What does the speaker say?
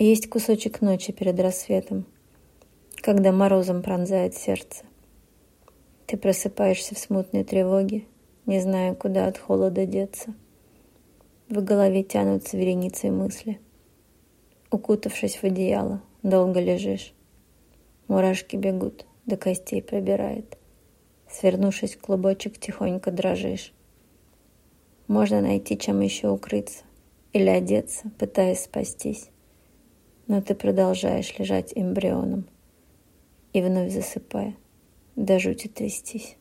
Есть кусочек ночи перед рассветом, когда морозом пронзает сердце. Ты просыпаешься в смутной тревоге, не зная, куда от холода деться. В голове тянутся вереницей мысли. Укутавшись в одеяло, долго лежишь. Мурашки бегут, до костей пробирает. Свернувшись в клубочек, тихонько дрожишь. Можно найти, чем еще укрыться или одеться, пытаясь спастись. Но ты продолжаешь лежать эмбрионом и вновь засыпая, до жути трястись.